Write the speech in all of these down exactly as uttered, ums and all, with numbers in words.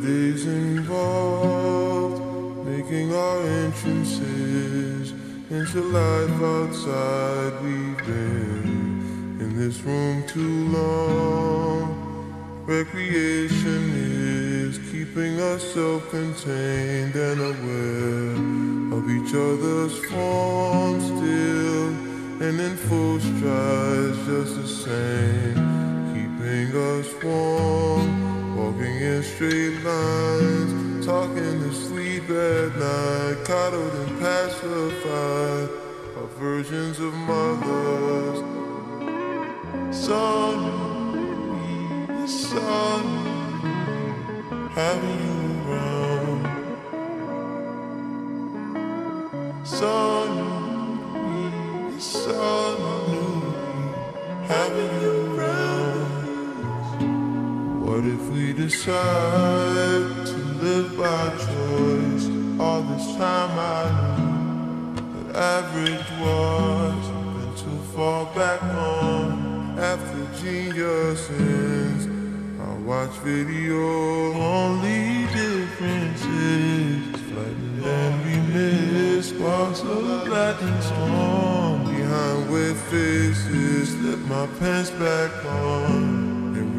these involved, making our entrances into life outside. We've been in this room too long. Recreation is keeping us self-contained and aware of each other's forms still, and in full strides just the same. Keeping us warm, walking in straight lines, talking to sleep at night, coddled and pacified, our versions of mothers. Sun, sun, having you around. Sun, sun, having you. But if we decide to live by choice, all this time I knew that average was meant to fall back on. After geniuses, I watch video. Only differences, flighted and remiss, sparks of lightning storm behind wet faces. Let my pants back on.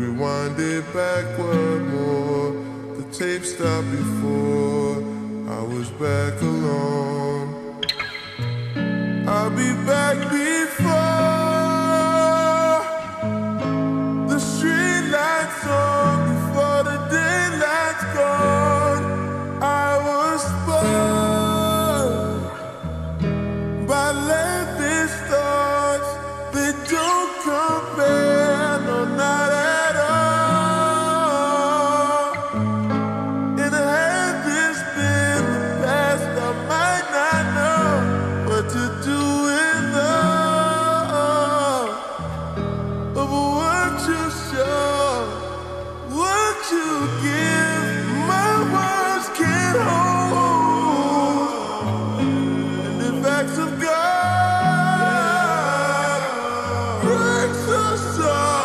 Rewind it backward more. The tape stopped before I was back alone. I'll be back before the street lights on, before the daylight's gone. I was born by latest thoughts. They don't compare, no, not at all. Of God breaks us up.